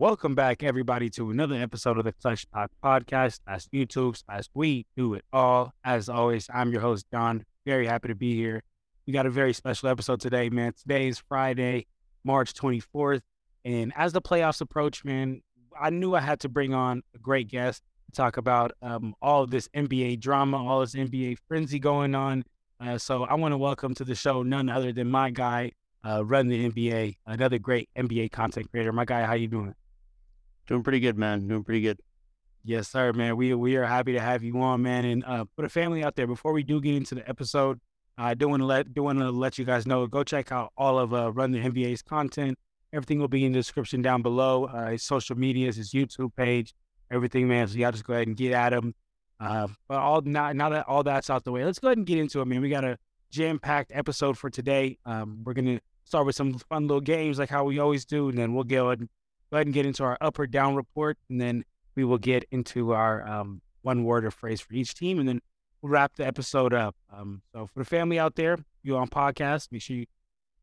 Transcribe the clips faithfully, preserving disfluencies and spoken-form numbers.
Welcome back, everybody, to another episode of the Clutch Talk Podcast, as YouTube, as we do it all. As always, I'm your host, Don. Very happy to be here. We got a very special episode today, man. Today is Friday, March twenty-fourth. And as the playoffs approach, man, I knew I had to bring on a great guest to talk about um, all of this N B A drama, all this N B A frenzy going on. Uh, so I want to welcome to the show none other than my guy, uh, Run the N B A, another great N B A content creator. My guy, how you doing? Doing pretty good, man. Doing pretty good. Yes, sir, man. We we are happy to have you on, man. And uh, for the family out there, before we do get into the episode, I do want to let do want to let you guys know, go check out all of uh, Run the N B A's content. Everything will be in the description down below. Uh, his social medias, his YouTube page, everything, man. So y'all just go ahead and get at him. Uh, but all now, now that all that's out the way, let's go ahead and get into it, man. We got a jam-packed episode for today. Um, we're gonna start with some fun little games like how we always do, and then we'll go ahead and Go ahead and get into our up or down report, and then we will get into our um, one word or phrase for each team, and then we'll wrap the episode up. Um, so for the family out there, you on podcast, make sure you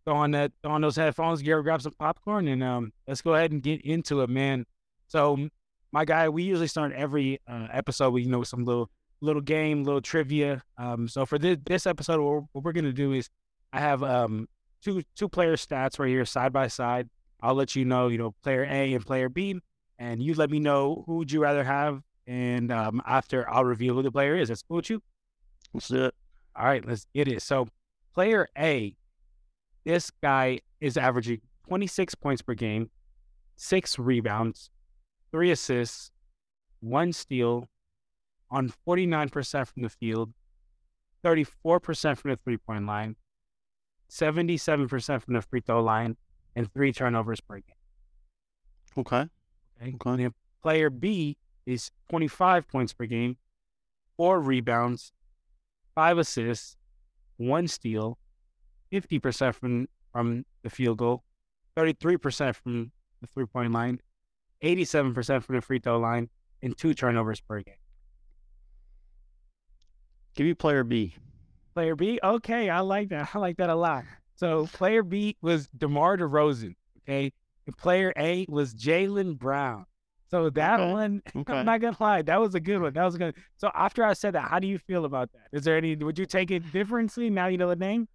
throw on that, throw on those headphones, get grab some popcorn, and um, let's go ahead and get into it, man. So my guy, we usually start every uh, episode with, you know, some little little game, little trivia. Um, so for this, this episode, what we're, what we're gonna do is I have um, two two player stats right here side by side. I'll let you know, you know, player A and player B, and you let me know who would you rather have, and um, after I'll reveal who the player is. That's cool with you? Let's do it. All right, let's get it. So, player A, this guy is averaging twenty-six points per game, six rebounds, three assists, one steal, on forty-nine percent from the field, thirty-four percent from the three-point line, seventy-seven percent from the free throw line, and three turnovers per game. Okay. Okay. okay. And player B is twenty-five points per game, four rebounds, five assists, one steal, fifty percent from, from the field goal, thirty-three percent from the three-point line, eighty-seven percent from the free throw line, and two turnovers per game. Give me player B. Player B? Okay, I like that. I like that a lot. So player B was DeMar DeRozan, okay? And player A was Jaylen Brown. So that okay. one, okay. I'm not going to lie, that was a good one. That was a good one. So after I said that, how do you feel about that? Is there any, would you take it differently now you know the name?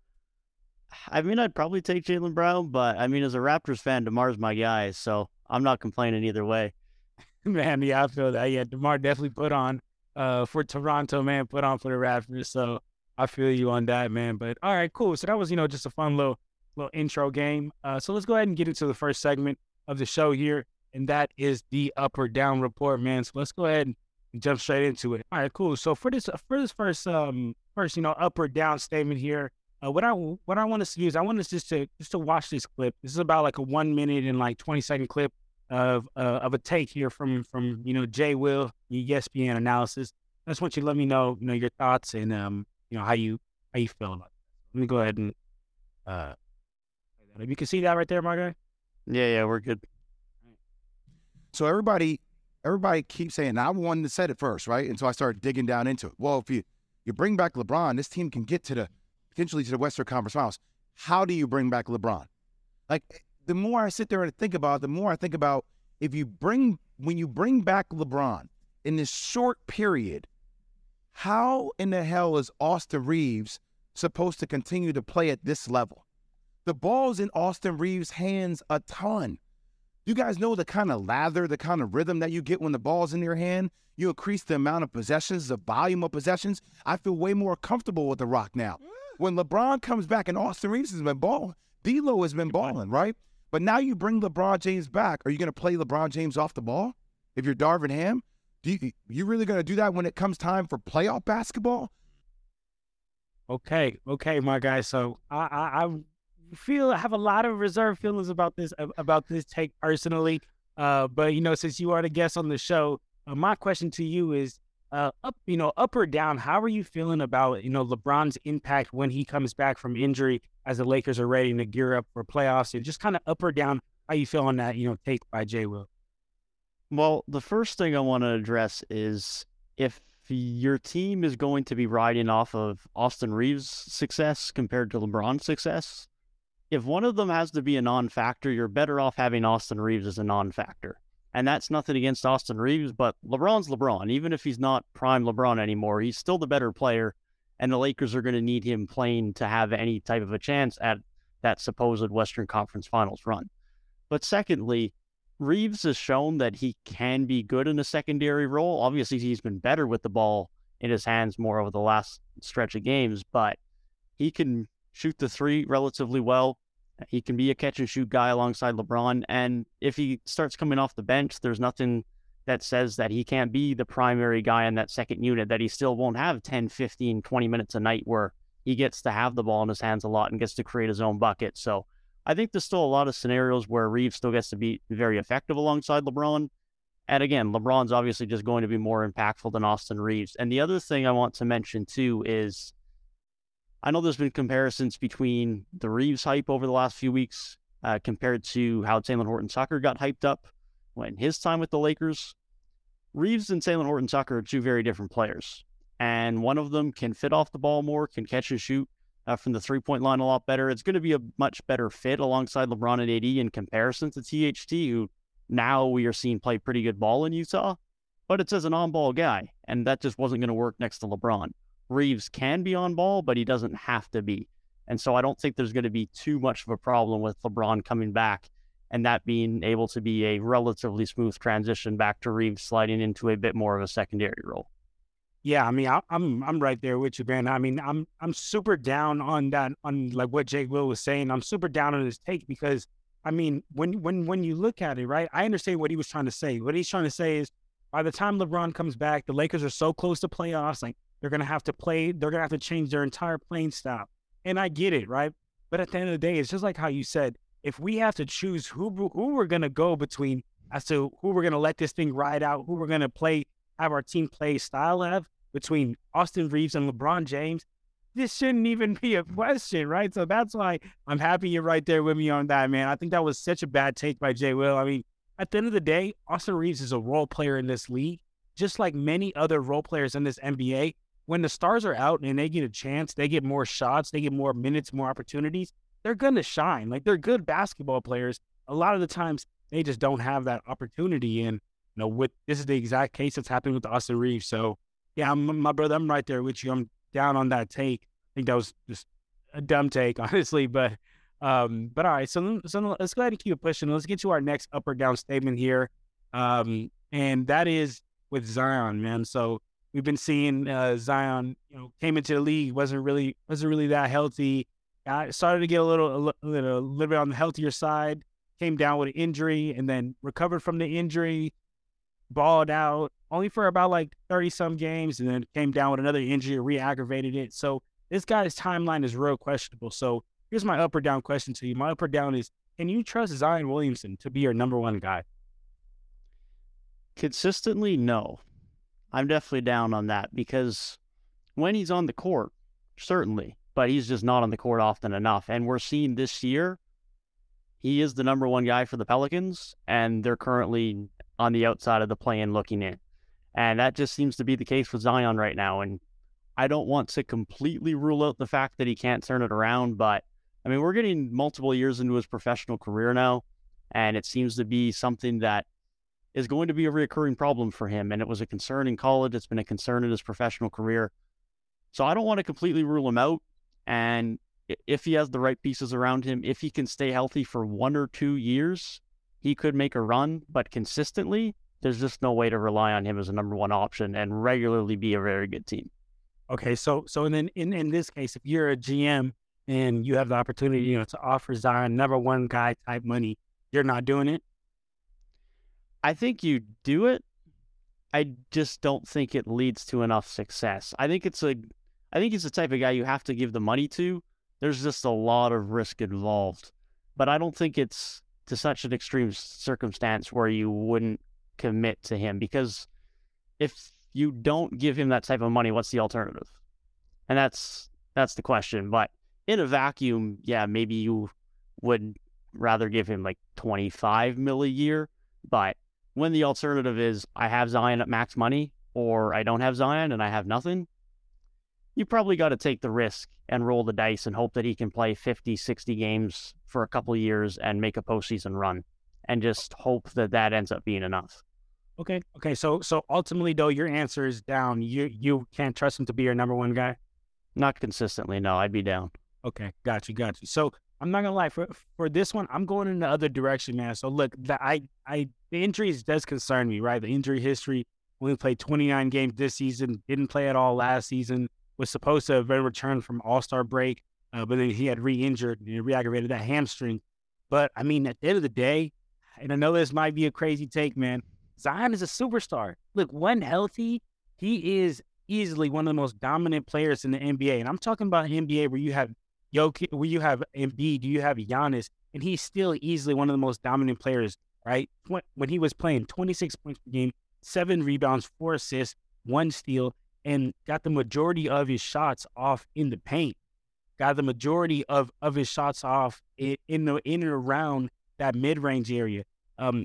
I mean, I'd probably take Jaylen Brown, but I mean, as a Raptors fan, DeMar's my guy, so I'm not complaining either way. Man, yeah, I feel that. Yeah, DeMar definitely put on uh, for Toronto, man, put on for the Raptors, so. I feel you on that, man. But all right, cool. So that was, you know, just a fun little little intro game. Uh, so let's go ahead and get into the first segment of the show here, and that is the up or down report, man. So let's go ahead and jump straight into it. All right, cool. So for this for this first um first you know up or down statement here, uh, what I what I want us to do is I want us just to just to watch this clip. This is about like a one minute and like twenty second clip of uh, of a take here from from you know Jay Will, E S P N analysis. I just want you to let me know you know your thoughts and um. You know, how you how you feel about it. Let me go ahead and uh you can see that right there, my guy. Yeah, yeah, we're good. So everybody everybody keeps saying, I'm the one that said it first, right? And so I started digging down into it. Well, if you, you bring back LeBron, this team can get to the potentially to the Western Conference Finals. How do you bring back LeBron? Like the more I sit there and think about it, the more I think about if you bring when you bring back LeBron in this short period. How in the hell is Austin Reeves supposed to continue to play at this level? The ball's in Austin Reeves' hands a ton. You guys know the kind of lather, the kind of rhythm that you get when the ball's in your hand? You increase the amount of possessions, the volume of possessions. I feel way more comfortable with the rock now. When LeBron comes back and Austin Reeves has been balling, D'Lo has been balling, right? But now you bring LeBron James back. Are you going to play LeBron James off the ball if you're Darvin Ham? Do you, you really going to do that when it comes time for playoff basketball? Okay, okay, my guy. So I, I, I feel I have a lot of reserved feelings about this about this take personally. Uh, but you know, since you are the guest on the show, uh, my question to you is, uh, up, you know, up or down? How are you feeling about you know LeBron's impact when he comes back from injury as the Lakers are ready to gear up for playoffs? And just kind of up or down? How you feel on that? You know, take by Jay Will. Well, the first thing I want to address is if your team is going to be riding off of Austin Reeves' success compared to LeBron's success, if one of them has to be a non-factor, you're better off having Austin Reeves as a non-factor. And that's nothing against Austin Reeves, but LeBron's LeBron. Even if he's not prime LeBron anymore, he's still the better player, and the Lakers are going to need him playing to have any type of a chance at that supposed Western Conference Finals run. But secondly, Reeves has shown that he can be good in a secondary role. Obviously, he's been better with the ball in his hands more over the last stretch of games, but he can shoot the three relatively well. He can be a catch-and-shoot guy alongside LeBron, and if he starts coming off the bench, there's nothing that says that he can't be the primary guy in that second unit, that he still won't have ten, fifteen, twenty minutes a night where he gets to have the ball in his hands a lot and gets to create his own bucket. So I think there's still a lot of scenarios where Reeves still gets to be very effective alongside LeBron. And again, LeBron's obviously just going to be more impactful than Austin Reeves. And the other thing I want to mention too is, I know there's been comparisons between the Reeves hype over the last few weeks uh, compared to how Talen Horton-Tucker got hyped up when his time with the Lakers. Reeves and Talen Horton-Tucker are two very different players, and one of them can fit off the ball more, can catch and shoot uh, from the three-point line a lot better. It's going to be a much better fit alongside LeBron and A D in comparison to T H T, who now we are seeing play pretty good ball in Utah, but it's as an on-ball guy, and that just wasn't going to work next to LeBron. Reeves can be on ball, but he doesn't have to be. And so I don't think there's going to be too much of a problem with LeBron coming back and that being able to be a relatively smooth transition back to Reeves sliding into a bit more of a secondary role. Yeah, I mean, I, I'm I'm right there with you, Ben. I mean, I'm I'm super down on that, on like what Jay Will was saying. I'm super down on his take because, I mean, when when when you look at it, right, I understand what he was trying to say. What he's trying to say is by the time LeBron comes back, the Lakers are so close to playoffs, like, they're going to have to play. They're going to have to change their entire playing style. And I get it, right? But at the end of the day, it's just like how you said, if we have to choose who who we're going to go between as to who we're going to let this thing ride out, who we're going to play, have our team play style of between Austin Reeves and LeBron James, this shouldn't even be a question, right? So that's why I'm happy you're right there with me on that, man. I think that was such a bad take by Jay Will. I mean, at the end of the day, Austin Reeves is a role player in this league, just like many other role players in this N B A. When the stars are out and they get a chance, they get more shots, they get more minutes, more opportunities, they're going to shine. Like, they're good basketball players. A lot of the times, they just don't have that opportunity. And, you know, with this is the exact case that's happening with Austin Reeves. So, yeah, I'm, my brother, I'm right there with you. I'm down on that take. I think that was just a dumb take, honestly. But, um, but all right, so, so let's go ahead and keep it pushing. Let's get to our next up or down statement here. Um, and that is with Zion, man. So, we've been seeing uh, Zion, you know, came into the league, wasn't really wasn't really that healthy. I started to get a little a little, a little bit on the healthier side, came down with an injury, and then recovered from the injury, balled out, only for about like thirty-some games, and then came down with another injury, re-aggravated it. So this guy's timeline is real questionable. So here's my up or down question to you. My up or down is, can you trust Zion Williamson to be your number one guy? Consistently, no. I'm definitely down on that because when he's on the court, certainly, but he's just not on the court often enough. And we're seeing this year, he is the number one guy for the Pelicans, and they're currently on the outside of the play-in looking in. And that just seems to be the case with Zion right now. And I don't want to completely rule out the fact that he can't turn it around, but I mean, we're getting multiple years into his professional career now, and it seems to be something that is going to be a recurring problem for him. And it was a concern in college. It's been a concern in his professional career. So I don't want to completely rule him out. And if he has the right pieces around him, if he can stay healthy for one or two years, he could make a run. But consistently, there's just no way to rely on him as a number one option and regularly be a very good team. Okay, so so and then in, in this case, if you're a G M and you have the opportunity, you know, to offer Zion number one guy type money, you're not doing it? I think you do it. I just don't think it leads to enough success. I think it's a, I think he's the type of guy you have to give the money to. There's just a lot of risk involved, but I don't think it's to such an extreme circumstance where you wouldn't commit to him, because if you don't give him that type of money, what's the alternative? And that's, that's the question. But in a vacuum, yeah, maybe you would rather give him like twenty-five mil a year, but when the alternative is I have Zion at max money or I don't have Zion and I have nothing, you probably got to take the risk and roll the dice and hope that he can play fifty, sixty games for a couple of years and make a postseason run. and just hope that that ends up being enough. Okay. Okay. So, so ultimately though, your answer is down. You, you can't trust him to be your number one guy. Not consistently. No, I'd be down. Okay. Got you. Got you. So I'm not gonna lie, for, for this one, I'm going in the other direction, man. So look, the, I, I, the injuries does concern me, right? The injury history, only played twenty-nine games this season, didn't play at all last season, was supposed to have been returned from all-star break, uh, but then he had re-injured and re-aggravated that hamstring. But I mean, at the end of the day, and I know this might be a crazy take, man, Zion is a superstar. Look, when healthy, he is easily one of the most dominant players in the N B A. And I'm talking about N B A where you have Jokic, where you have Embiid, you have Giannis, and he's still easily one of the most dominant players, right? When he was playing, twenty-six points per game, seven rebounds, four assists, one steal, and got the majority of his shots off in the paint. Got the majority of, of his shots off in, in the in and around that mid-range area. Um,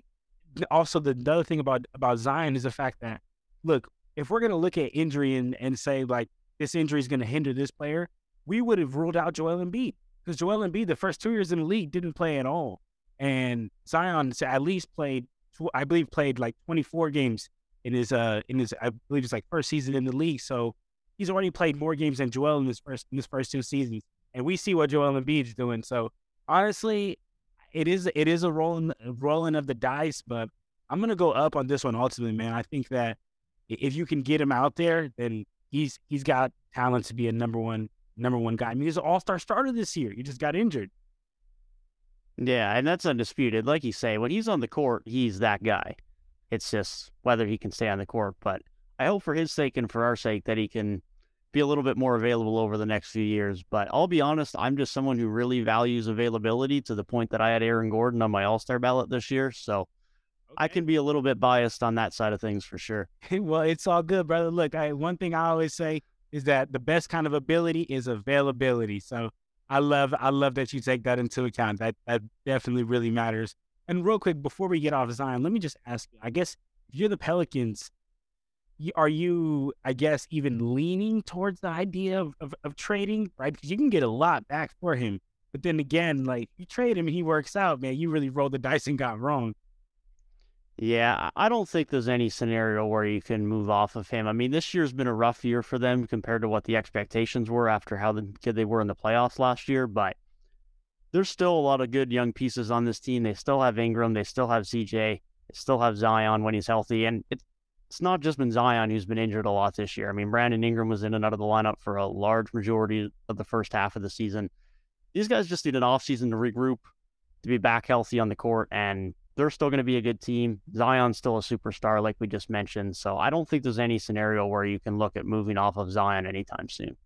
also, the other thing about, about Zion is the fact that, look, if we're going to look at injury and, and say, like, this injury is going to hinder this player, we would have ruled out Joel Embiid, because Joel Embiid, the first two years in the league, didn't play at all. And Zion at least played, I believe played like twenty-four games in his, uh, in his, I believe it's like first season in the league. So he's already played more games than Joel in his first, in his first two seasons. And we see what Joel Embiid's doing. So honestly, it is, it is a rolling, rolling of the dice, but I'm going to go up on this one. Ultimately, man, I think that if you can get him out there, then he's, he's got talent to be a number one, number one guy. I mean, he's an all-star starter this year. He just got injured. Yeah, and that's undisputed. Like you say, when he's on the court, he's that guy. It's just whether he can stay on the court. But I hope for his sake and for our sake that he can be a little bit more available over the next few years. But I'll be honest, I'm just someone who really values availability to the point that I had Aaron Gordon on my all-star ballot this year. So okay. I can be a little bit biased on that side of things for sure. Well, it's all good, brother. Look, I, one thing I always say is that the best kind of ability is availability. So I love, I love that you take that into account. That that definitely really matters. And real quick, before we get off Zion, let me just ask you, I guess if you're the Pelicans, you, are you, I guess, even leaning towards the idea of, of, of trading, right? Because you can get a lot back for him. But then again, like, you trade him and he works out, man, you really rolled the dice and got wrong. Yeah, I don't think there's any scenario where you can move off of him. I mean, this year's been a rough year for them compared to what the expectations were after how the, they were in the playoffs last year, but there's still a lot of good young pieces on this team. They still have Ingram. They still have C J. They still have Zion when he's healthy, and it, it's not just been Zion who's been injured a lot this year. I mean, Brandon Ingram was in and out of the lineup for a large majority of the first half of the season. These guys just need an offseason to regroup, to be back healthy on the court, and they're still going to be a good team. Zion's still a superstar, like we just mentioned. So I don't think there's any scenario where you can look at moving off of Zion anytime soon.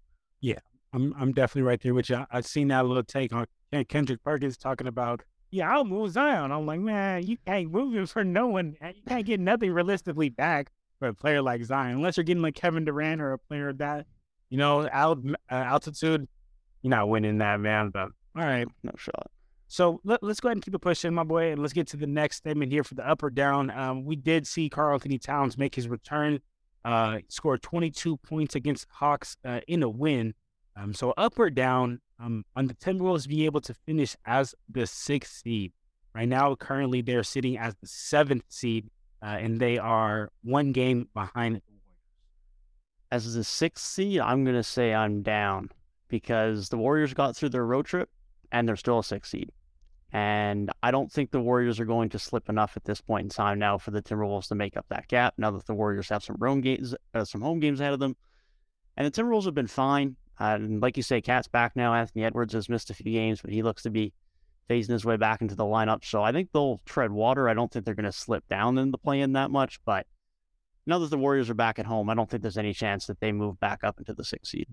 Yeah, I'm I'm definitely right there with you. I, I've seen that little take on Kendrick Perkins talking about, yeah, I'll move Zion. I'm like, man, you can't move him for no one. You can't get nothing realistically back for a player like Zion, unless you're getting like Kevin Durant or a player that, you know, out, uh, altitude. You're not winning that, man. But all right, no shot. So let, let's go ahead and keep it pushing, my boy, and let's get to the next statement here for the up or down. Um, we did see Karl Anthony Towns make his return, uh, score twenty-two points against Hawks uh, in a win. Um, so up or down um, on the Timberwolves being able to finish as the sixth seed. Right now, currently, they're sitting as the seventh seed, uh, and they are one game behind the Warriors. As the sixth seed, I'm going to say I'm down, because the Warriors got through their road trip, and they're still a sixth seed. And I don't think the Warriors are going to slip enough at this point in time now for the Timberwolves to make up that gap, now that the Warriors have some home games, uh, some home games ahead of them. And the Timberwolves have been fine. Uh, and like you say, Cat's back now. Anthony Edwards has missed a few games, but he looks to be phasing his way back into the lineup. So I think they'll tread water. I don't think they're going to slip down in the play-in that much. But now that the Warriors are back at home, I don't think there's any chance that they move back up into the sixth seed.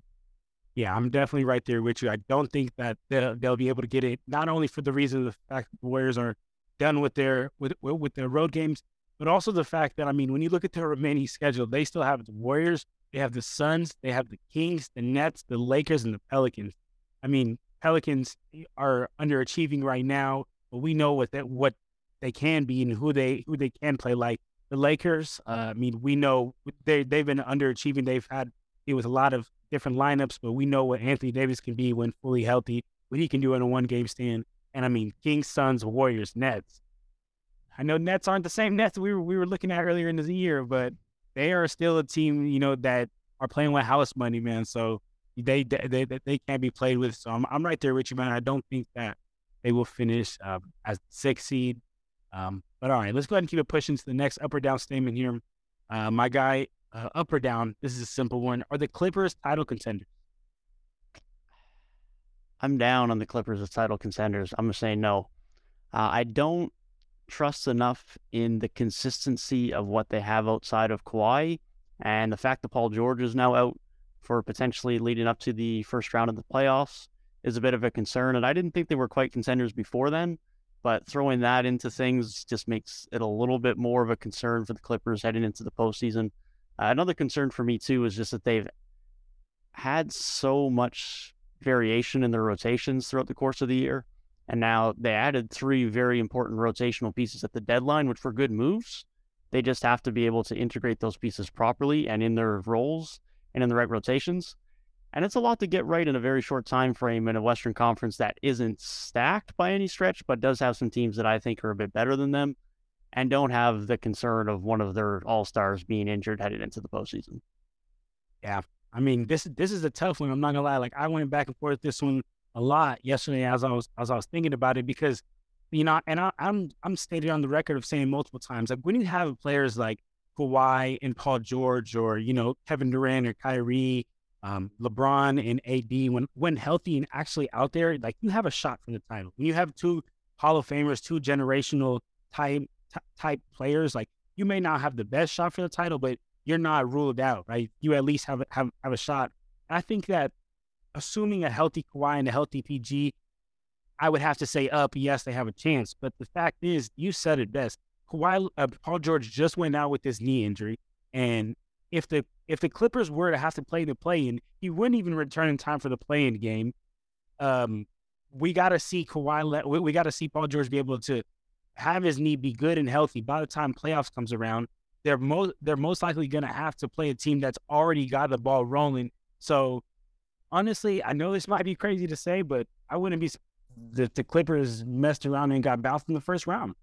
Yeah, I'm definitely right there with you. I don't think that they'll, they'll be able to get it, not only for the reason of the fact that the Warriors are done with their with with their road games, but also the fact that, I mean, when you look at their remaining schedule, they still have the Warriors, they have the Suns, they have the Kings, the Nets, the Lakers, and the Pelicans. I mean, Pelicans are underachieving right now, but we know what that what they can be and who they who they can play like. The Lakers, uh, I mean, we know they they've been underachieving. They've had it was a lot of different lineups, but we know what Anthony Davis can be when fully healthy, what he can do in a one-game stand. And, I mean, Kings, Suns, Warriors, Nets. I know Nets aren't the same Nets we were, we were looking at earlier in the year, but they are still a team, you know, that are playing with house money, man. So they they they, they can't be played with. So I'm, I'm right there with you, man. I don't think that they will finish uh, as the sixth seed. Um, but all right, let's go ahead and keep it pushing to the next up or down statement here. Uh, my guy, uh, up or down, this is a simple one. Are the Clippers title contenders? I'm down on the Clippers as title contenders. I'm going to say no. Uh, I don't trust enough in the consistency of what they have outside of Kawhi, and the fact that Paul George is now out for potentially leading up to the first round of the playoffs is a bit of a concern. And I didn't think they were quite contenders before then, but throwing that into things just makes it a little bit more of a concern for the Clippers heading into the postseason. Uh, another concern for me, too, is just that they've had so much variation in their rotations throughout the course of the year. And now they added three very important rotational pieces at the deadline, which were good moves. They just have to be able to integrate those pieces properly and in their roles and in the right rotations. And it's a lot to get right in a very short time frame in a Western Conference that isn't stacked by any stretch, but does have some teams that I think are a bit better than them and don't have the concern of one of their all-stars being injured headed into the postseason. Yeah. I mean, this this is a tough one. I'm not gonna lie. Like, I went back and forth this one a lot yesterday as I was as I was thinking about it, because, you know, and I, I'm I'm stated on the record of saying multiple times, like, when you have players like Kawhi and Paul George, or, you know, Kevin Durant or Kyrie, um, LeBron and A D, when when healthy and actually out there, like, you have a shot for the title. When you have two Hall of Famers, two generational type t- type players, like, you may not have the best shot for the title, but you're not ruled out, right? You at least have, have, have a shot. And I think that, assuming a healthy Kawhi and a healthy P G, I would have to say up, yes, they have a chance. But the fact is, you said it best. Kawhi, uh, Paul George just went out with this knee injury. And if the if the Clippers were to have to play the play-in, he wouldn't even return in time for the play-in game. Um, we got to see Kawhi, let, we, we got to see Paul George be able to have his knee be good and healthy by the time playoffs comes around. They're most they're most likely going to have to play a team that's already got the ball rolling. So, honestly, I know this might be crazy to say, but I wouldn't be that the Clippers messed around and got bounced in the first round.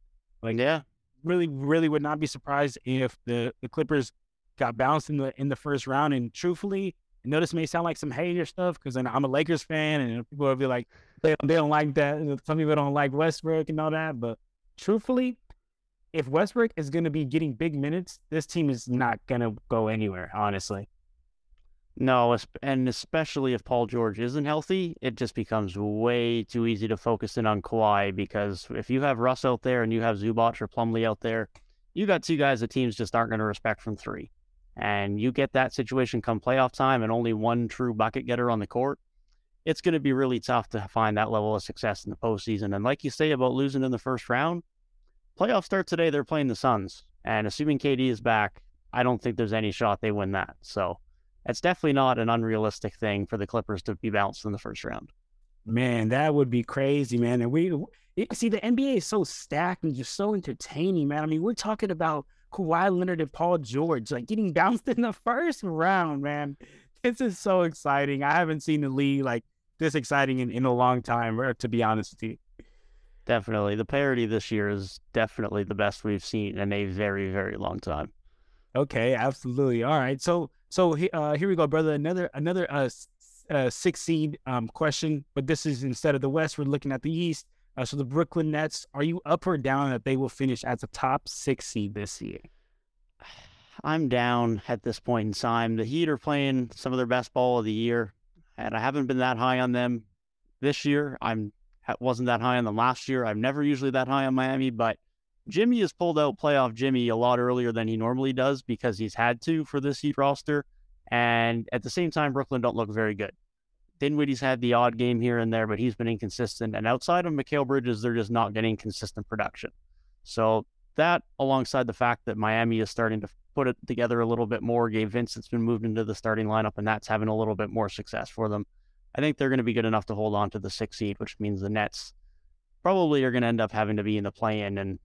Like, yeah, really, really would not be surprised if the, the Clippers got bounced in the in the first round. And truthfully, I know this may sound like some hater stuff, because I'm a Lakers fan, and people will be like, they they don't like that. Some people don't like Westbrook and all that, but truthfully, if Westbrook is going to be getting big minutes, this team is not going to go anywhere, honestly. No, and especially if Paul George isn't healthy, it just becomes way too easy to focus in on Kawhi, because if you have Russ out there and you have Zubac or Plumlee out there, you got two guys that teams just aren't going to respect from three. And you get that situation come playoff time and only one true bucket getter on the court, it's going to be really tough to find that level of success in the postseason. And like you say about losing in the first round, playoffs start today. They're playing the Suns, and assuming K D is back, I don't think there's any shot they win that. So it's definitely not an unrealistic thing for the Clippers to be bounced in the first round. Man, that would be crazy, man. And we see the N B A is so stacked and just so entertaining, man. I mean, we're talking about Kawhi Leonard and Paul George, like, getting bounced in the first round, man. This is so exciting. I haven't seen the league like this exciting in, in a long time, to be honest with you. Definitely. The parity this year is definitely the best we've seen in a very, very long time. Okay, absolutely. All right. So so uh, here we go, brother. Another another uh, uh, six seed um, question, but this is instead of the West, we're looking at the East. Uh, so the Brooklyn Nets, are you up or down that they will finish as a top six seed this year? I'm down at this point in time. The Heat are playing some of their best ball of the year, and I haven't been that high on them this year. I'm wasn't that high on them last year. I'm never usually that high on Miami, but Jimmy has pulled out playoff Jimmy a lot earlier than he normally does because he's had to for this Heat roster. And at the same time, Brooklyn don't look very good. Dinwiddie's had the odd game here and there, but he's been inconsistent. And outside of Mikal Bridges, they're just not getting consistent production. So that, alongside the fact that Miami is starting to put it together a little bit more, Gabe Vincent's been moved into the starting lineup, and that's having a little bit more success for them. I think they're going to be good enough to hold on to the sixth seed, which means the Nets probably are going to end up having to be in the play-in. And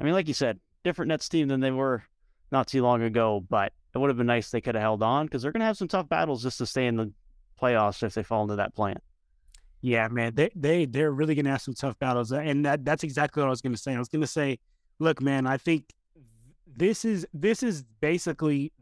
I mean, like you said, different Nets team than they were not too long ago, but it would have been nice if they could have held on, because they're going to have some tough battles just to stay in the playoffs if they fall into that play-in. Yeah, man, they, they, they're really going to have some tough battles. And that, that's exactly what I was going to say. I was going to say, look, man, I think this is this is basically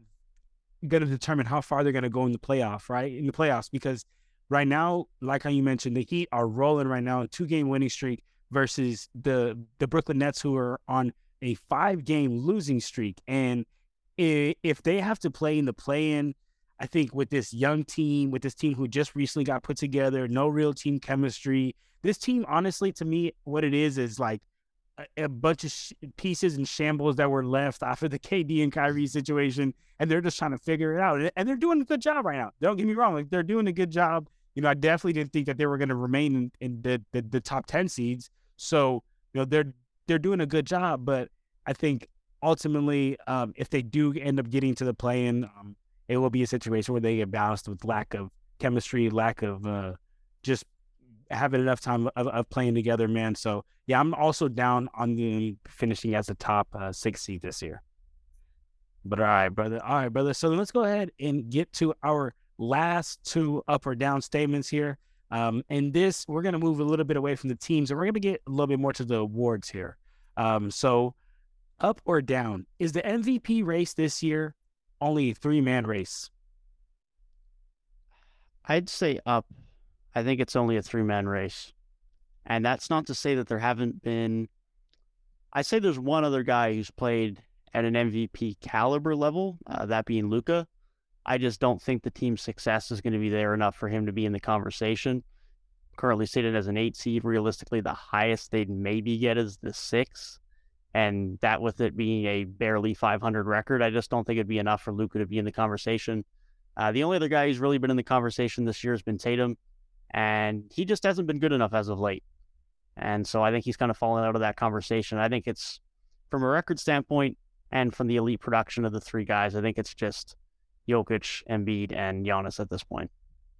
going to determine how far they're going to go in the playoff, right? In the playoffs, because right now, like how you mentioned, the Heat are rolling right now, a two-game winning streak versus the, the Brooklyn Nets, who are on a five-game losing streak. And if they have to play in the play-in, I think with this young team, with this team who just recently got put together, no real team chemistry. This team, honestly, to me, what it is is like a, a bunch of sh- pieces and shambles that were left after the K D and Kyrie situation, and they're just trying to figure it out. And they're doing a good job right now. Don't get me wrong. Like, they're doing a good job. You know, I definitely didn't think that they were going to remain in, in the, the the top ten seeds. So, you know, they're they're doing a good job. But I think ultimately, um, if they do end up getting to the play-in, um, it will be a situation where they get balanced with lack of chemistry, lack of uh, just having enough time of, of playing together, man. So, yeah, I'm also down on the finishing as a top uh, six seed this year. But all right, brother. All right, brother. So let's go ahead and get to our last two up or down statements here. Um, and this, we're going to move a little bit away from the teams, and we're going to get a little bit more to the awards here. Um, so up or down, is the M V P race this year only a three-man race? I'd say up. I think it's only a three-man race. And that's not to say that there haven't been... I say there's one other guy who's played at an M V P caliber level, uh, that being Luka. I just don't think the team's success is going to be there enough for him to be in the conversation. Currently seated as an eight seed. Realistically, the highest they'd maybe get is the six. And that with it being a barely five hundred record, I just don't think it'd be enough for Luka to be in the conversation. Uh, the only other guy who's really been in the conversation this year has been Tatum, and he just hasn't been good enough as of late. And so I think he's kind of fallen out of that conversation. I think it's, from a record standpoint and from the elite production of the three guys, I think it's just Jokic, Embiid, and Giannis at this point.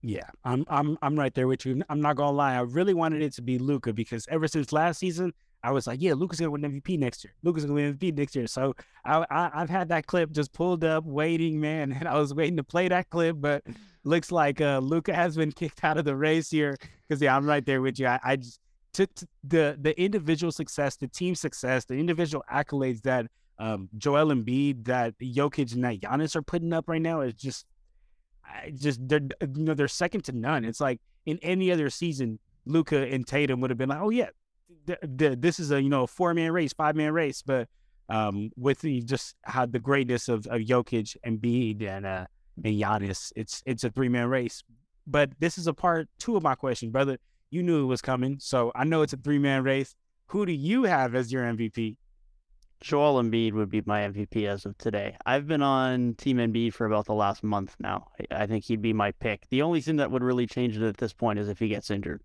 Yeah, I'm I'm I'm right there with you. I'm not going to lie. I really wanted it to be Luka, because ever since last season, I was like, yeah, Luka's going to win M V P next year. Luka's going to win M V P next year. So I, I, I've had that clip just pulled up, waiting, man. And I was waiting to play that clip, but looks like uh, Luka has been kicked out of the race here. Because, yeah, I'm right there with you. I, I just took t- the, the individual success, the team success, the individual accolades that um, Joel Embiid, that Jokic, and that Giannis are putting up right now is just, I just they're, you know, they're second to none. It's like in any other season, Luka and Tatum would have been like, oh, yeah, The, the, this is a, you know, a four-man race, five-man race, but um, with the, just how the greatness of, of Jokic and Embiid and uh, and Giannis, it's it's a three-man race. But this is a part two of my question, brother. You knew it was coming, so I know it's a three-man race. Who do you have as your M V P? Joel Embiid would be my M V P as of today. I've been on Team Embiid for about the last month now. I, I think he'd be my pick. The only thing that would really change it at this point is if he gets injured.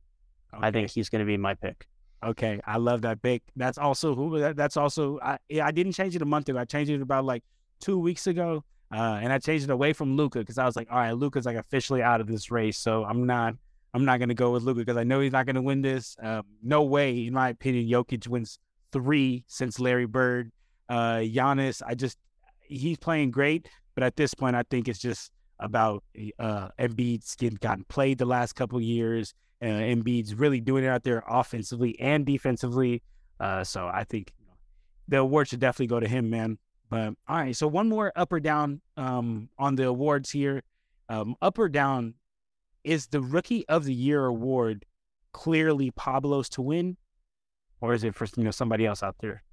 Okay. I think he's going to be my pick. Okay, I love that pick. That's also who. That, that's also. I I didn't change it a month ago. I changed it about like two weeks ago, uh, and I changed it away from Luka because I was like, all right, Luka's like officially out of this race, so I'm not. I'm not gonna go with Luka because I know he's not gonna win this. Um, no way, in my opinion, Jokic wins three since Larry Bird. Uh, Giannis, I just he's playing great, but at this point, I think it's just about uh, Embiid's getting gotten played the last couple of years. Uh, Embiid's really doing it out there offensively and defensively. Uh, so I think you know, the award should definitely go to him, man. But all right, so one more up or down um, on the awards here. Um, up or down, is the Rookie of the Year award clearly Paolo's to win, or is it for you know somebody else out there?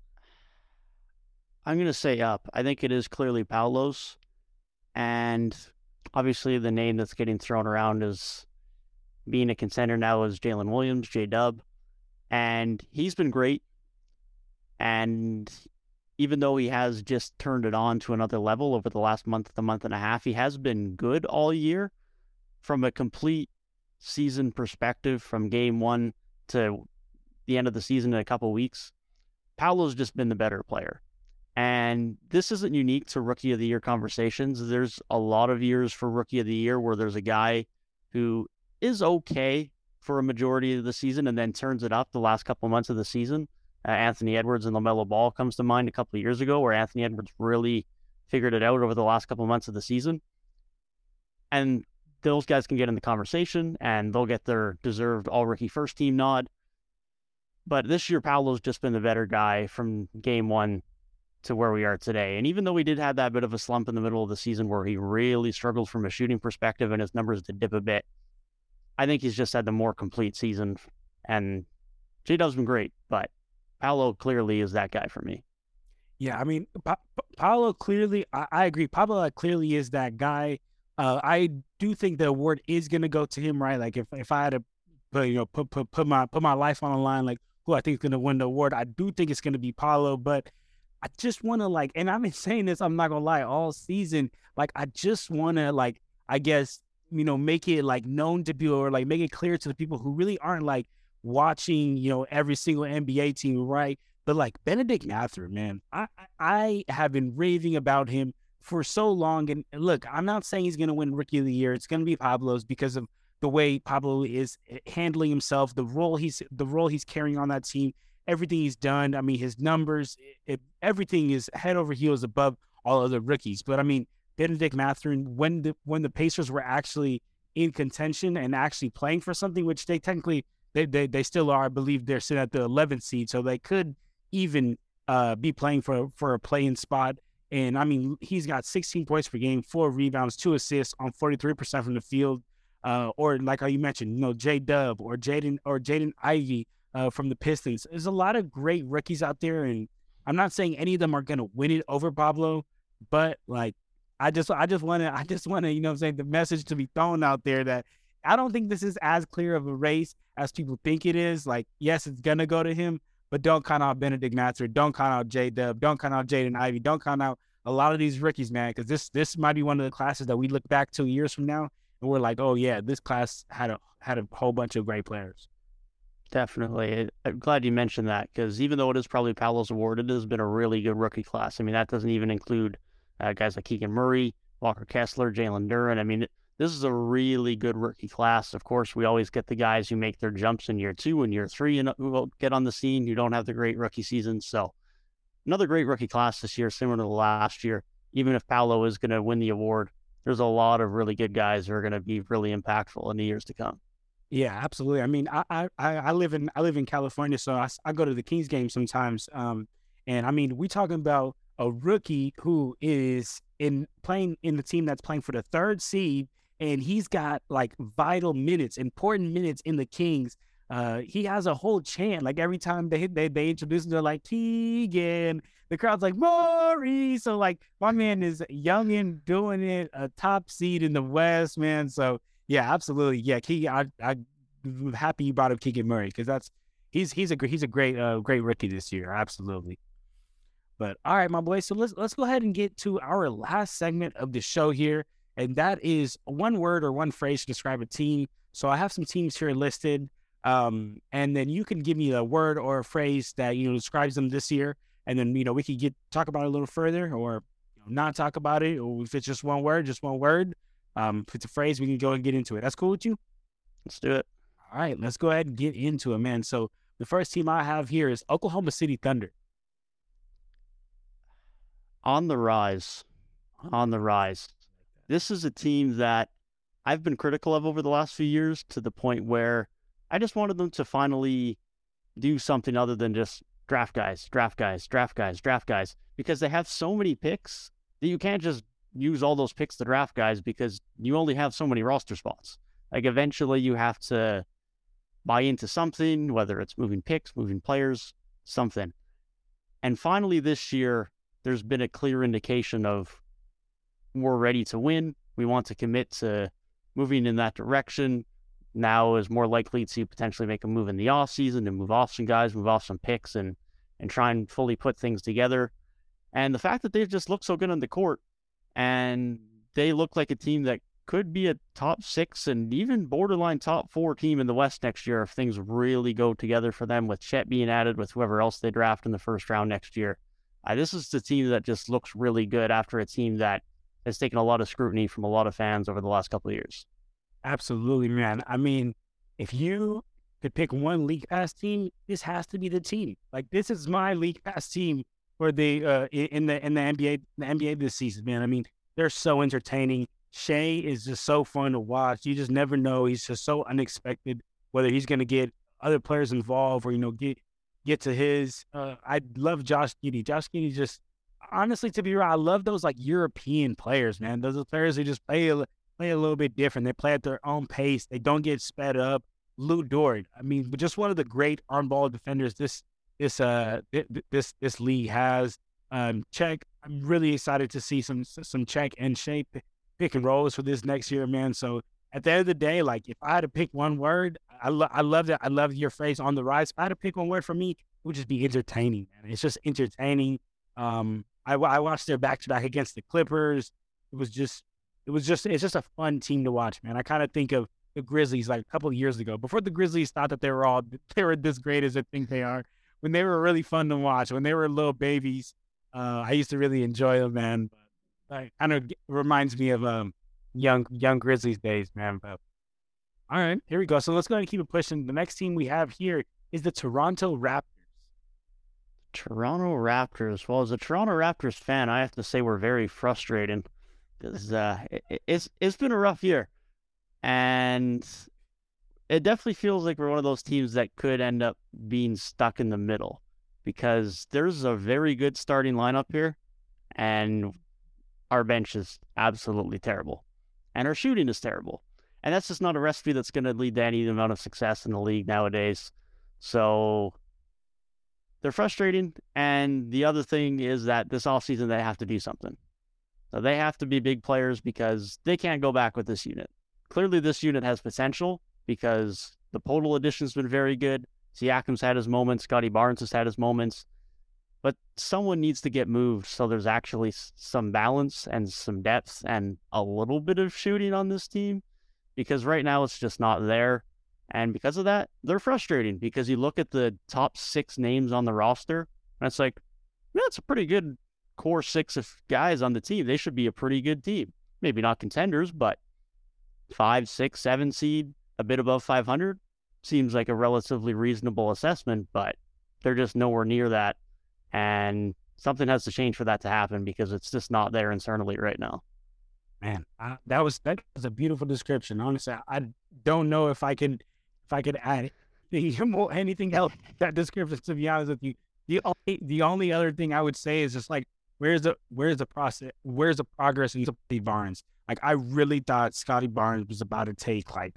I'm going to say up. I think it is clearly Paolo's. And obviously the name that's getting thrown around is... being a contender now is Jalen Williams, J-Dub, and he's been great. And even though he has just turned it on to another level over the last month, the month and a half, he has been good all year from a complete season perspective, from game one to the end of the season in a couple weeks. Paolo's just been the better player. And this isn't unique to Rookie of the Year conversations. There's a lot of years for Rookie of the Year where there's a guy who is okay for a majority of the season and then turns it up the last couple of months of the season. Uh, Anthony Edwards and LaMelo Ball comes to mind a couple of years ago where Anthony Edwards really figured it out over the last couple of months of the season. And those guys can get in the conversation and they'll get their deserved all-rookie first-team nod. But this year, Paolo's just been the better guy from game one to where we are today. And even though we did have that bit of a slump in the middle of the season where he really struggled from a shooting perspective and his numbers to dip a bit, I think he's just had the more complete season. And J-Dub's been great, but Paolo clearly is that guy for me. Yeah, I mean, pa- pa- Paolo clearly, I, I agree. Paolo clearly is that guy. Uh, I do think the award is going to go to him, right? Like if, if I had to put, you know, put, put, put my, put my life on the line, like who I think is going to win the award, I do think it's going to be Paolo, but I just want to like, and I've been saying this, I'm not going to lie, all season. Like, I just want to like, I guess, you know, make it like known to people or like make it clear to the people who really aren't like watching, you know, every single N B A team, right? But like Benedict Mathurin, man, I, I have been raving about him for so long. And look, I'm not saying he's going to win Rookie of the Year. It's going to be Paolo's because of the way Paolo is handling himself, the role he's the role he's carrying on that team, everything he's done. I mean, his numbers, it, everything is head over heels above all other rookies. But I mean, Benedict Mathurin, when the when the Pacers were actually in contention and actually playing for something, which they technically they they, they still are. I believe they're sitting at the eleventh seed, so they could even uh, be playing for for a play-in spot. And, I mean, he's got sixteen points per game, four rebounds, two assists on forty-three percent from the field. Uh, or, like how you mentioned, you know, J-Dub or Jaden or Jaden Ivey uh, from the Pistons. There's a lot of great rookies out there, and I'm not saying any of them are going to win it over Paolo, but, like, I just I just want to, I just want to, you know what I'm saying, the message to be thrown out there that I don't think this is as clear of a race as people think it is. Like, yes, it's going to go to him, but don't count out Benedict Mathurin. Don't count out J-Dub. Don't count out Jaden Ivey. Don't count out a lot of these rookies, man, because this this might be one of the classes that we look back two years from now and we're like, oh, yeah, this class had a had a whole bunch of great players. Definitely. I'm glad you mentioned that because even though it is probably Paolo's award, it has been a really good rookie class. I mean, that doesn't even include uh, guys like Keegan Murray, Walker Kessler, Jalen Durant. I mean, this is a really good rookie class. Of course, we always get the guys who make their jumps in year two and year three and who get on the scene who don't have the great rookie season. So another great rookie class this year, similar to last year. Even if Paolo is going to win the award, there's a lot of really good guys who are going to be really impactful in the years to come. Yeah, absolutely. I mean, I I, I live in I live in California, so I, I go to the Kings game sometimes. Um, and I mean, we talking about a rookie who is in playing in the team that's playing for the third seed, and he's got like vital minutes, important minutes in the Kings. Uh, he has a whole chant. Like every time they they they introduce him, they're like Keegan. The crowd's like Murray. So like my man is young and doing it. A top seed in the West, man. So yeah, absolutely. Yeah, Keegan. I I'm happy you brought up Keegan Murray because that's he's he's a he's a great uh, great rookie this year. Absolutely. But all right, my boy. So let's let's go ahead and get to our last segment of the show here, and that is one word or one phrase to describe a team. So I have some teams here listed. Um, and then you can give me a word or a phrase that, you know, describes them this year. And then, you know, we can get, talk about it a little further or you know, not talk about it. Or if it's just one word, just one word, um, if it's a phrase, we can go and get into it. That's cool with you? Let's do it. All right, let's go ahead and get into it, man. So the first team I have here is Oklahoma City Thunder. On the rise, on the rise. This is a team that I've been critical of over the last few years to the point where I just wanted them to finally do something other than just draft guys, draft guys, draft guys, draft guys, because they have so many picks that you can't just use all those picks to draft guys because you only have so many roster spots. Like eventually you have to buy into something, whether it's moving picks, moving players, something. And finally this year, there's been a clear indication of we're ready to win. We want to commit to moving in that direction. Now is more likely to potentially make a move in the offseason and move off some guys, move off some picks, and and try and fully put things together. And the fact that they've just looked so good on the court, and they look like a team that could be a top six and even borderline top four team in the West next year if things really go together for them with Chet being added, with whoever else they draft in the first round next year. Uh, this is the team that just looks really good after a team that has taken a lot of scrutiny from a lot of fans over the last couple of years. Absolutely, man. I mean, if you could pick one League Pass team, this has to be the team. Like, this is my League Pass team for the uh, in the in the N B A the N B A this season, man. I mean, they're so entertaining. Shai is just so fun to watch. You just never know. He's just so unexpected, whether he's going to get other players involved or, you know, get get to his. Uh, I love Josh Giddey. Josh Giddey just, honestly, to be real, I love those, like, European players, man. Those are players who just play a, play a little bit different. They play at their own pace. They don't get sped up. Lou Dort, I mean, just one of the great on-ball defenders this this uh this this league has. Um, Chet, I'm really excited to see some some Chet and Shai pick and rolls for this next year, man. So at the end of the day, like, if I had to pick one word, I lo- I love that. I love your phrase, on the rise. If I had to pick one word for me, it would just be entertaining, man. It's just entertaining. Um, I, I watched their back-to-back against the Clippers. It was just, it was just, it's just a fun team to watch, man. I kind of think of the Grizzlies like a couple of years ago, before the Grizzlies thought that they were all, they were this great as I think they are, when they were really fun to watch, when they were little babies. Uh, I used to really enjoy them, man. But like, I know it reminds me of um, young young Grizzlies days, man. But all right, here we go. So let's go ahead and keep it pushing. The next team we have here is the Toronto Raptors. Toronto Raptors. Well, as a Toronto Raptors fan, I have to say we're very frustrated because uh, it, it's it's been a rough year, and it definitely feels like we're one of those teams that could end up being stuck in the middle, because there's a very good starting lineup here, and our bench is absolutely terrible, and our shooting is terrible, and that's just not a recipe that's going to lead to any amount of success in the league nowadays. So they're frustrating, and the other thing is that this offseason they have to do something. So they have to be big players because they can't go back with this unit. Clearly this unit has potential because the Poeltl addition's been very good. Siakam's had his moments. Scottie Barnes has had his moments. But someone needs to get moved so there's actually some balance and some depth and a little bit of shooting on this team, because right now it's just not there. And because of that, they're frustrating, because you look at the top six names on the roster, and it's like, yeah, it's a pretty good core six of guys on the team. They should be a pretty good team. Maybe not contenders, but five, six, seven seed, a bit above five hundred, seems like a relatively reasonable assessment, but they're just nowhere near that. And something has to change for that to happen, because it's just not there internally right now. Man, I, that was that was a beautiful description. Honestly, I, I don't know if I can... If I could add anything else, that description, to be honest with you, the only, the only other thing I would say is just like, where's the where's the process, where's the progress in Scottie Barnes? Like, I really thought Scottie Barnes was about to take, like,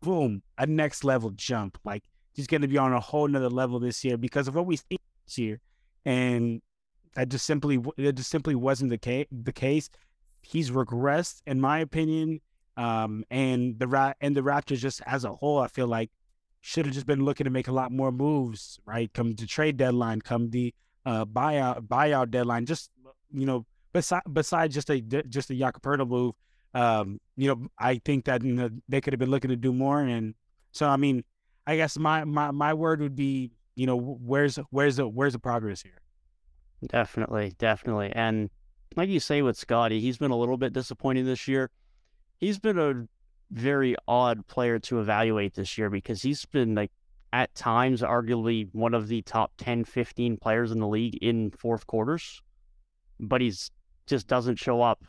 boom, a next level jump. Like, he's going to be on a whole nother level this year because of what we see this year, and that just simply that just simply wasn't the case. The case, he's regressed, in my opinion. Um, and the Ra- and the Raptors just as a whole, I feel like, should have just been looking to make a lot more moves, right? Come the trade deadline, come the uh, buyout buyout deadline. Just, you know, besides besides just a just a Jakob Poeltl move, um, you know, I think that, you know, they could have been looking to do more. And so, I mean, I guess my, my, my word would be, you know, where's where's the where's the progress here? Definitely, definitely. And like you say with Scottie, he's been a little bit disappointing this year. He's been a very odd player to evaluate this year, because he's been, like, at times arguably one of the top ten, fifteen players in the league in fourth quarters, but he's just doesn't show up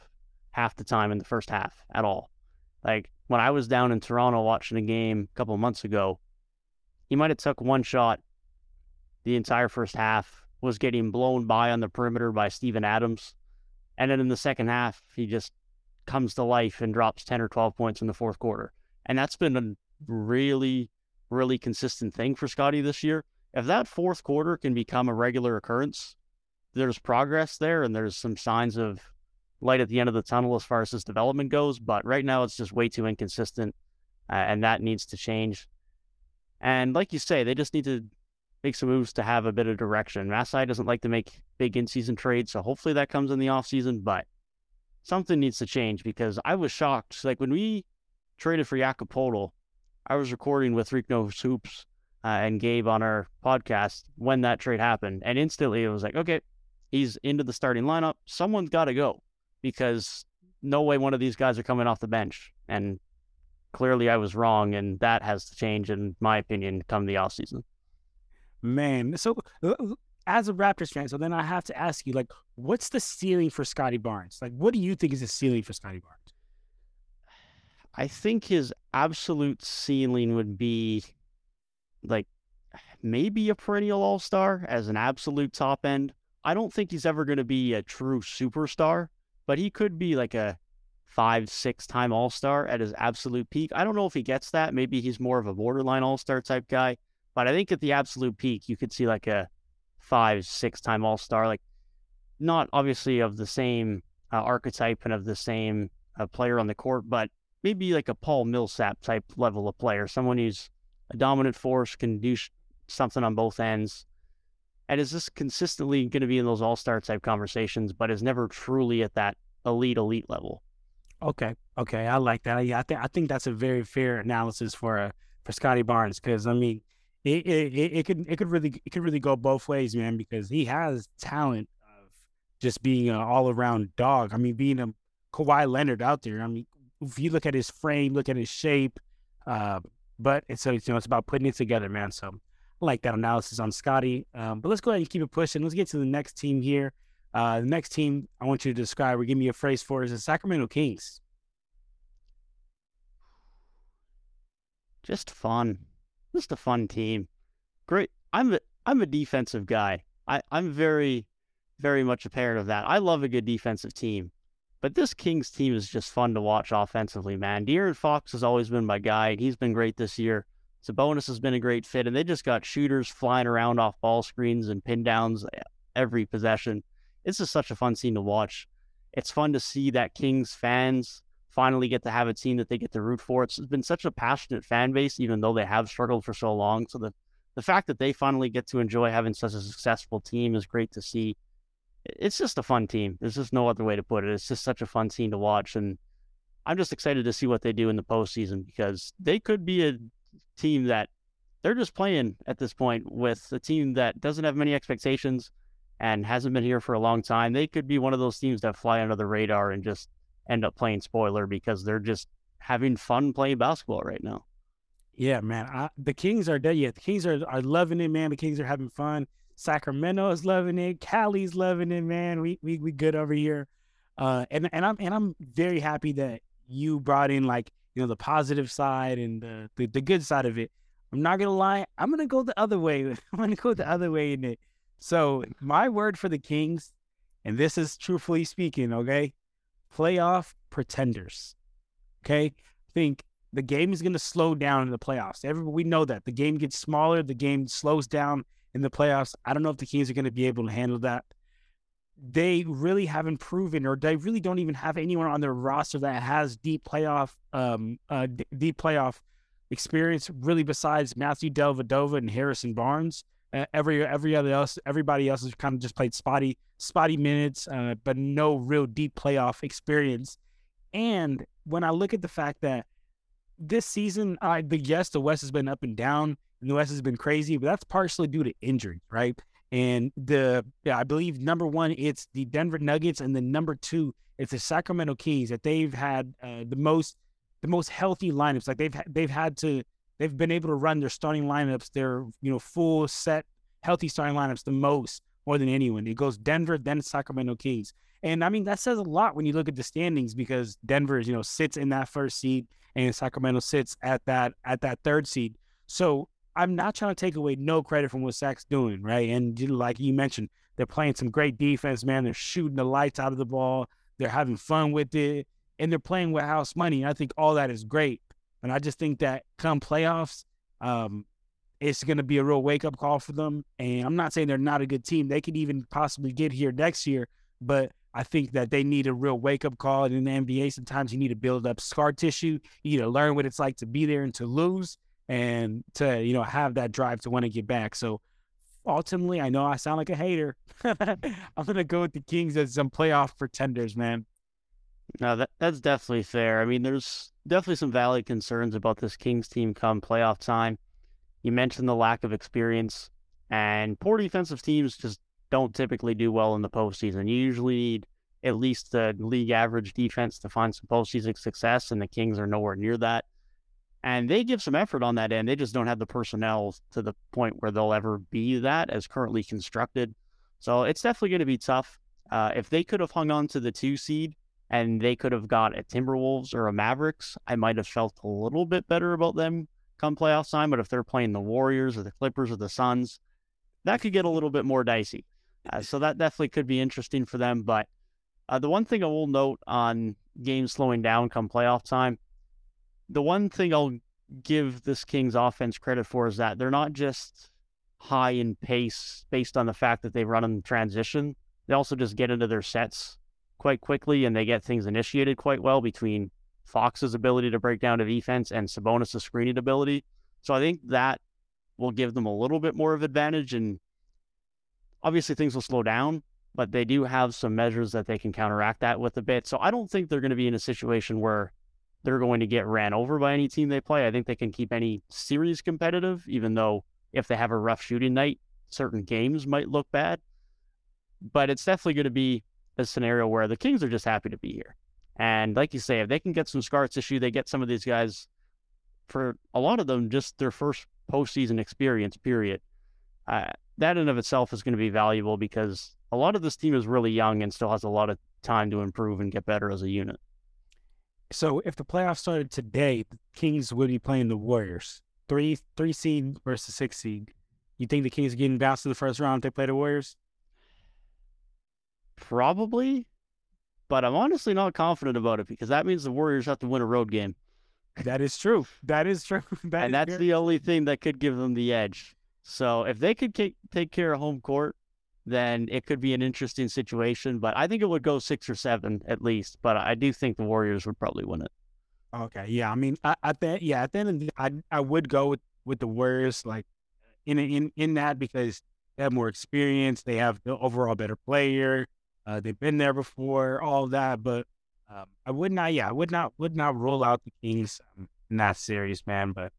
half the time in the first half at all. Like, when I was down in Toronto watching a game a couple of months ago, he might have took one shot the entire first half, was getting blown by on the perimeter by Steven Adams, and then in the second half, he just comes to life and drops ten or twelve points in the fourth quarter. And that's been a really, really consistent thing for Scottie this year. If that fourth quarter can become a regular occurrence, there's progress there, and there's some signs of light at the end of the tunnel as far as his development goes. But right now, it's just way too inconsistent, uh, and that needs to change. And like you say, they just need to make some moves to have a bit of direction. Maxey doesn't like to make big in-season trades, so hopefully that comes in the offseason, but something needs to change, because I was shocked. Like, when we traded for Jakob Poeltl, I was recording with Rick No Hoops uh, and Gabe on our podcast when that trade happened. And instantly it was like, okay, he's into the starting lineup. Someone's got to go, because no way one of these guys are coming off the bench. And clearly I was wrong, and that has to change, in my opinion, come the offseason. Man, so as a Raptors fan, so then I have to ask you, like, what's the ceiling for Scottie Barnes? Like, what do you think is the ceiling for Scottie Barnes? I think his absolute ceiling would be like maybe a perennial all-star as an absolute top end. I don't think he's ever going to be a true superstar, but he could be like a five, six time all-star at his absolute peak. I don't know if he gets that. Maybe he's more of a borderline all-star type guy, but I think at the absolute peak, you could see like a five, six time all-star, like not obviously of the same uh, archetype and of the same uh, player on the court, but maybe like a Paul Millsap type level of player, someone who's a dominant force, can do sh- something on both ends. And is this consistently going to be in those all-star type conversations, but is never truly at that elite, elite level. Okay. Okay. I like that. Yeah, I think, I think that's a very fair analysis for, uh, for Scottie Barnes. Cause I mean, it, it, it could, it could really, it could really go both ways, man, because he has talent of just being an all around dog. I mean, being a Kawhi Leonard out there. I mean, if you look at his frame, look at his shape, uh, but it's, you know, it's about putting it together, man. So I like that analysis on Scottie. Um, but let's go ahead and keep it pushing. Let's get to the next team here. Uh, the next team I want you to describe or give me a phrase for is the Sacramento Kings. Just fun. Just a fun team. Great. I'm a, I'm a defensive guy. I, I'm very, very much a parent of that. I love a good defensive team. But this Kings team is just fun to watch offensively, man. De'Aaron Fox has always been my guy. He's been great this year. Sabonis has been a great fit, and they just got shooters flying around off ball screens and pin downs every possession. This is such a fun scene to watch. It's fun to see that Kings fans finally get to have a team that they get to root for. It's been such a passionate fan base, even though they have struggled for so long. So the, the fact that they finally get to enjoy having such a successful team is great to see. It's just a fun team. There's just no other way to put it. It's just such a fun team to watch. And I'm just excited to see what they do in the postseason, because they could be a team that they're just playing at this point with a team that doesn't have many expectations and hasn't been here for a long time. They could be one of those teams that fly under the radar and just end up playing spoiler because they're just having fun playing basketball right now. Yeah, man. I, the Kings are dead yet. The Kings are, are loving it, man. The Kings are having fun. Sacramento is loving it. Cali's loving it, man. We we we good over here, uh, and and I'm and I'm very happy that you brought in like you know the positive side and the the, the good side of it. I'm not gonna lie, I'm gonna go the other way. I'm gonna go the other way in it. So my word for the Kings, and this is truthfully speaking, okay, playoff pretenders. Okay, I think the game is gonna slow down in the playoffs. Everybody, we know that the game gets smaller, the game slows down. In the playoffs, I don't know if the Kings are going to be able to handle that. They really haven't proven, or they really don't even have anyone on their roster that has deep playoff, um, uh, deep playoff experience. Really, besides Matthew Dellavedova and Harrison Barnes, uh, every every other else, everybody else has kind of just played spotty, spotty minutes, uh, but no real deep playoff experience. And when I look at the fact that this season, I the yes, the West has been up and down. And the West has been crazy, but that's partially due to injury, right? And the yeah, I believe number one, it's the Denver Nuggets, and then number two, it's the Sacramento Kings that they've had uh, the most the most healthy lineups. Like they've they've had to they've been able to run their starting lineups, their you know full set healthy starting lineups the most more than anyone. It goes Denver, then Sacramento Kings, and I mean that says a lot when you look at the standings because Denver you know sits in that first seed and Sacramento sits at that at that third seed. So I'm not trying to take away no credit from what Sac's doing, right? And like you mentioned, they're playing some great defense, man. They're shooting the lights out of the ball. They're having fun with it. And they're playing with house money. I think all that is great. And I just think that come playoffs, um, it's going to be a real wake-up call for them. And I'm not saying they're not a good team. They could even possibly get here next year. But I think that they need a real wake-up call. And in the N B A, sometimes you need to build up scar tissue. You need to learn what it's like to be there and to lose. And to, you know, have that drive to want to get back. So ultimately, I know I sound like a hater. I'm going to go with the Kings as some playoff pretenders, man. No, that that's definitely fair. I mean, there's definitely some valid concerns about this Kings team come playoff time. You mentioned the lack of experience, and poor defensive teams just don't typically do well in the postseason. You usually need at least the league average defense to find some postseason success, and the Kings are nowhere near that. And they give some effort on that end. They just don't have the personnel to the point where they'll ever be that as currently constructed. So it's definitely going to be tough. Uh, if they could have hung on to the two seed and they could have got a Timberwolves or a Mavericks, I might have felt a little bit better about them come playoff time. But if they're playing the Warriors or the Clippers or the Suns, that could get a little bit more dicey. Uh, so that definitely could be interesting for them. But uh, the one thing I will note on games slowing down come playoff time, the one thing I'll give this Kings offense credit for is that they're not just high in pace based on the fact that they run in transition. They also just get into their sets quite quickly, and they get things initiated quite well between Fox's ability to break down to defense and Sabonis' screening ability. So I think that will give them a little bit more of advantage, and obviously things will slow down, but they do have some measures that they can counteract that with a bit. So I don't think they're going to be in a situation where they're going to get ran over by any team they play. I think they can keep any series competitive, even though if they have a rough shooting night, certain games might look bad. But it's definitely going to be a scenario where the Kings are just happy to be here. And like you say, if they can get some scar tissue, they get some of these guys, for a lot of them, just their first postseason experience, period. Uh, that in of itself is going to be valuable because a lot of this team is really young and still has a lot of time to improve and get better as a unit. So if the playoffs started today, the Kings would be playing the Warriors. Three three seed versus six seed. You think the Kings are getting bounced in the first round if they play the Warriors? Probably, but I'm honestly not confident about it because that means the Warriors have to win a road game. That is true. That is true. That and is that's true. The only thing that could give them the edge. So if they could take care of home court, then it could be an interesting situation. But I think it would go six or seven at least. But I do think the Warriors would probably win it. Okay, yeah, I mean, I, I think, yeah, I think I I would go with, with the Warriors, like, in in in that because they have more experience, they have the overall better player, uh, they've been there before, all that. But um, I would not, yeah, I would not would not rule out the Kings in that series, man. But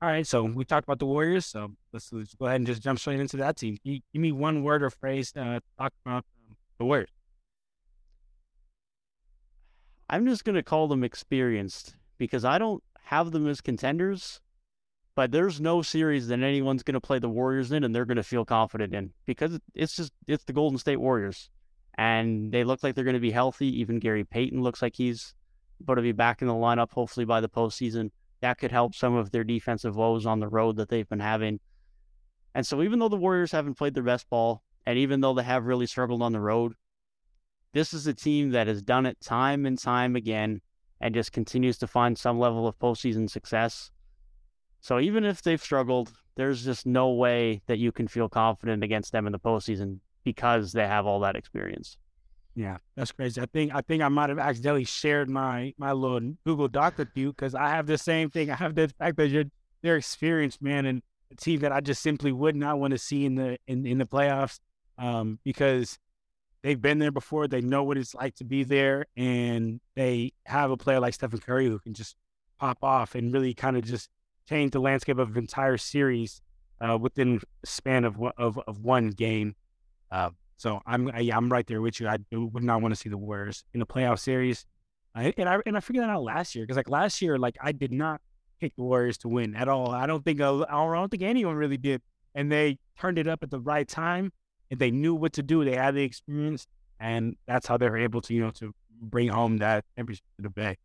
all right, so we talked about the Warriors, so let's, let's go ahead and just jump straight into that team. You, give me one word or phrase uh, to talk about um, the Warriors. I'm just going to call them experienced because I don't have them as contenders, but there's no series that anyone's going to play the Warriors in and they're going to feel confident in because it's just, it's the Golden State Warriors and they look like they're going to be healthy. Even Gary Payton looks like he's going to be back in the lineup, hopefully by the postseason. That could help some of their defensive woes on the road that they've been having. And so even though the Warriors haven't played their best ball and even though they have really struggled on the road, this is a team that has done it time and time again and just continues to find some level of postseason success. So even if they've struggled, there's just no way that you can feel confident against them in the postseason because they have all that experience. Yeah, that's crazy. I think I think I might have accidentally shared my, my little Google Doc with you because I have the same thing. I have the fact that you're, they're experienced, man, and a team that I just simply would not want to see in the in, in the playoffs um, because they've been there before. They know what it's like to be there, and they have a player like Stephen Curry who can just pop off and really kind of just change the landscape of an entire series uh, within a span of of, of one game. Uh, so I'm yeah, I'm right there with you. I would not want to see the Warriors in a playoff series. I, and I and I figured that out last year because like last year, like I did not pick the Warriors to win at all. I don't think I, I don't think anyone really did, and they turned it up at the right time. And they knew what to do. They had the experience, and that's how they were able to, you know, to bring home that championship to the Bay.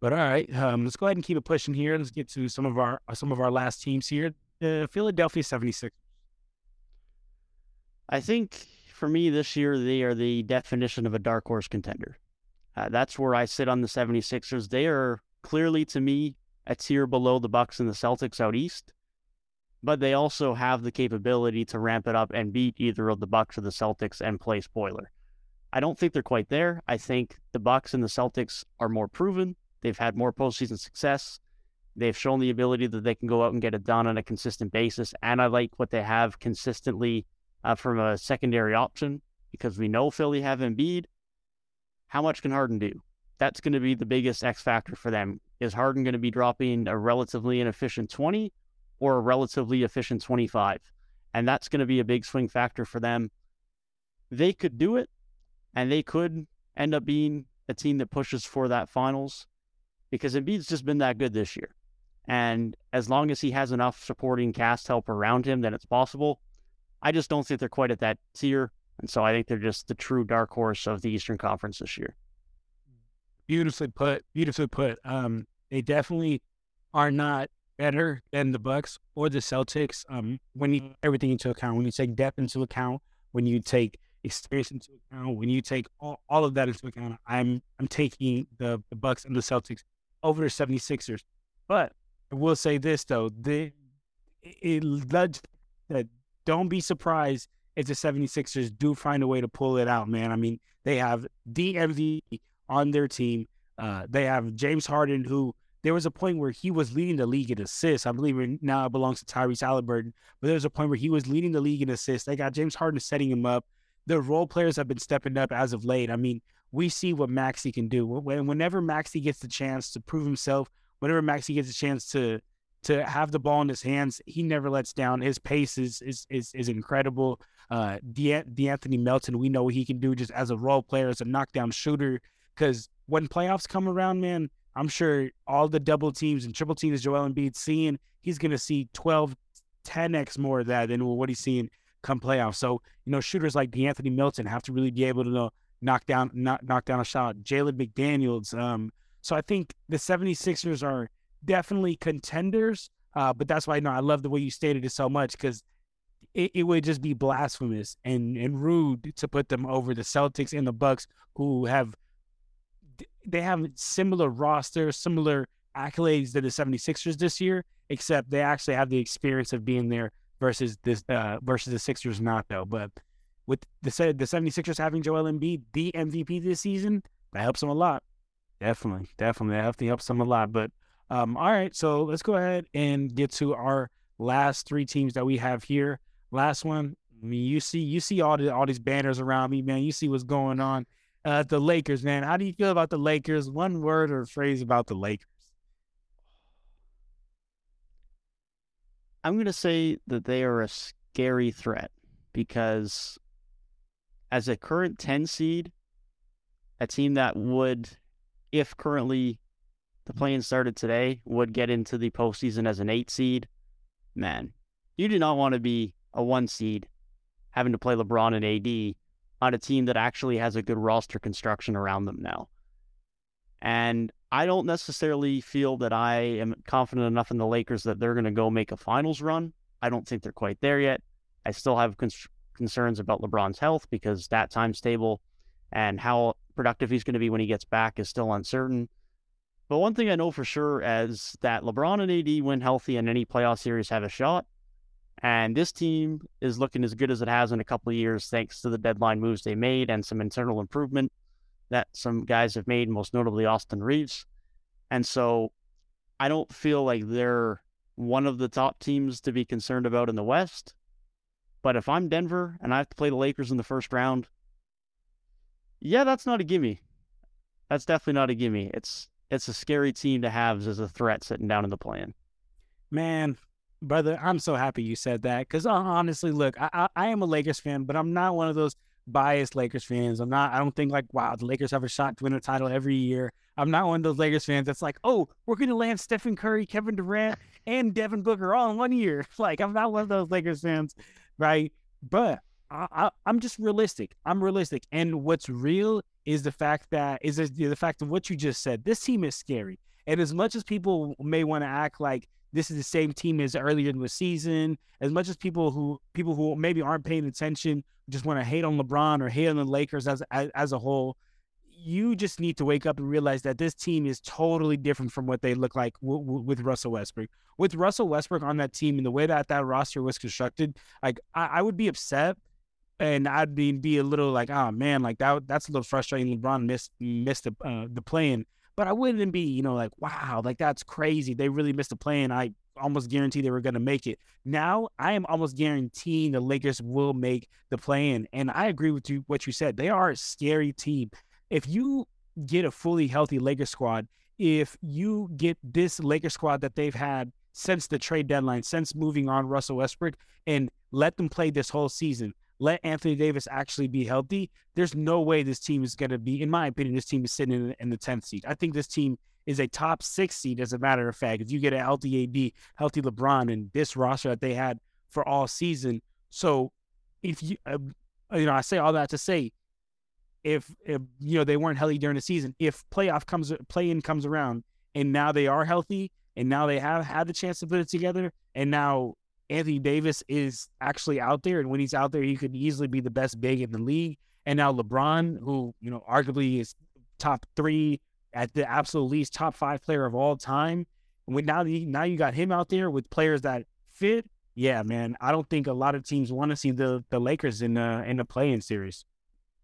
But all right, um, let's go ahead and keep it pushing here. Let's get to some of our some of our last teams here. The Philadelphia seventy-sixers. I think for me this year, they are the definition of a dark horse contender. Uh, that's where I sit on the seventy-sixers. They are clearly, to me, a tier below the Bucks and the Celtics out east. But they also have the capability to ramp it up and beat either of the Bucks or the Celtics and play spoiler. I don't think they're quite there. I think the Bucks and the Celtics are more proven. They've had more postseason success. They've shown the ability that they can go out and get it done on a consistent basis. And I like what they have consistently uh, from a secondary option because we know Philly have Embiid. How much can Harden do? That's going to be the biggest X factor for them. Is Harden going to be dropping a relatively inefficient twenty? Or a relatively efficient twenty-five. And that's going to be a big swing factor for them. They could do it, and they could end up being a team that pushes for that finals because Embiid's just been that good this year. And as long as he has enough supporting cast help around him, then it's possible. I just don't think they're quite at that tier, and so I think they're just the true dark horse of the Eastern Conference this year. Beautifully put. Beautifully put. Um, they definitely are not better than the Bucks or the Celtics. Um, when you take everything into account, when you take depth into account, when you take experience into account, when you take all, all of that into account, I'm I'm taking the, the Bucks and the Celtics over the seventy-sixers. But I will say this though, the it led that don't be surprised if the seventy-sixers do find a way to pull it out, man. I mean, they have the M V P on their team. Uh, they have James Harden, who there was a point where he was leading the league in assists. I believe now it belongs to Tyrese Halliburton, but there was a point where he was leading the league in assists. They got James Harden setting him up. The role players have been stepping up as of late. I mean, we see what Maxey can do. When, whenever Maxey gets the chance to prove himself, whenever Maxey gets a chance to to have the ball in his hands, he never lets down. His pace is is is, is incredible. Uh, De- DeAnthony Melton, we know what he can do just as a role player, as a knockdown shooter. Because when playoffs come around, man, I'm sure all the double teams and triple teams Joel Embiid's seeing, he's going to see twelve, ten x more of that than what he's seeing come playoffs. So, you know, shooters like DeAnthony Melton have to really be able to know, knock down knock, knock down a shot. Jalen McDaniels. Um, so I think the seventy-sixers are definitely contenders, uh, but that's why no, I love the way you stated it so much, because it, it would just be blasphemous and, and rude to put them over the Celtics and the Bucks, who have they have similar rosters, similar accolades to the seventy-sixers this year, except they actually have the experience of being there versus this uh, versus the Sixers not, though. But with the, the seventy-sixers having Joel Embiid, the M V P this season, that helps them a lot. Definitely, definitely. That definitely helps them a lot, but Um, all right, so let's go ahead and get to our last three teams that we have here. Last one, I mean, you see, you see all the all these banners around me, man. You see what's going on. Uh, the Lakers, man. How do you feel about the Lakers? One word or phrase about the Lakers. I'm gonna say that they are a scary threat because, as a current ten seed, a team that would, if currently the play-in started today, would get into the postseason as an eight seed. Man, you do not want to be a one seed having to play LeBron and A D on a team that actually has a good roster construction around them now. And I don't necessarily feel that I am confident enough in the Lakers that they're going to go make a finals run. I don't think they're quite there yet. I still have con- concerns about LeBron's health, because that time's table and how productive he's going to be when he gets back is still uncertain. But one thing I know for sure is that LeBron and A D, when healthy in any playoff series, have a shot. And this team is looking as good as it has in a couple of years, thanks to the deadline moves they made and some internal improvement that some guys have made, most notably Austin Reeves. And so I don't feel like they're one of the top teams to be concerned about in the West. But if I'm Denver and I have to play the Lakers in the first round, yeah, that's not a gimme. That's definitely not a gimme. It's... It's a scary team to have as a threat sitting down in the play-in. Man, brother, I'm so happy you said that, because honestly, look, I, I I am a Lakers fan, but I'm not one of those biased Lakers fans. I'm not. I don't think like, wow, the Lakers have a shot to win a title every year. I'm not one of those Lakers fans that's like, oh, we're going to land Stephen Curry, Kevin Durant, and Devin Booker all in one year. Like, I'm not one of those Lakers fans, right? But I, I, I'm just realistic. I'm realistic, and what's real is the fact that is the fact of what you just said. This team is scary, and as much as people may want to act like this is the same team as earlier in the season, as much as people who people who maybe aren't paying attention just want to hate on LeBron or hate on the Lakers as, as as a whole, you just need to wake up and realize that this team is totally different from what they look like w- w- with Russell Westbrook. With Russell Westbrook on that team and the way that that roster was constructed, like I, I would be upset. And I'd be be a little like, oh man, like that that's a little frustrating. LeBron missed missed the uh, the play-in, but I wouldn't be, you know, like wow, like that's crazy. They really missed the play-in. I almost guarantee they were gonna make it. Now I am almost guaranteeing the Lakers will make the play-in. And I agree with you what you said. They are a scary team. If you get a fully healthy Lakers squad, if you get this Lakers squad that they've had since the trade deadline, since moving on Russell Westbrook, and let them play this whole season. Let Anthony Davis actually be healthy. There's no way this team is going to be, in my opinion, this team is sitting in, in the tenth seed. I think this team is a top six seed, as a matter of fact. If you get a healthy A D, healthy LeBron, and this roster that they had for all season. So if you, uh, you know, I say all that to say, if, if you know they weren't healthy during the season, if playoff comes play in comes around and now they are healthy and now they have had the chance to put it together, and now Anthony Davis is actually out there, and when he's out there, he could easily be the best big in the league. And now LeBron, who you know arguably is top three, at the absolute least, top five player of all time. When now, the, now you got him out there with players that fit. Yeah, man, I don't think a lot of teams want to see the the Lakers in the in the play-in series.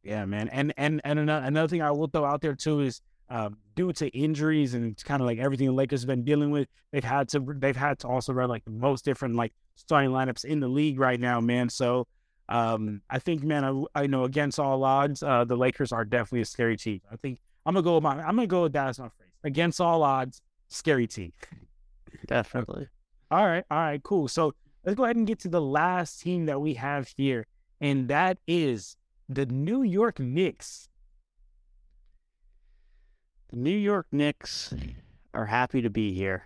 Yeah, man, and and and another, another thing I will throw out there too is uh, due to injuries and kind of like everything the Lakers have been dealing with, they've had to they've had to also run like the most different like starting lineups in the league right now, man. So um, I think, man, I, I know against all odds, uh, the Lakers are definitely a scary team. I think. I'm gonna go with my. I'm gonna go with that as my phrase. Against all odds, scary team. Definitely. All right. All right. Cool. So let's go ahead and get to the last team that we have here, and that is the New York Knicks. The New York Knicks are happy to be here,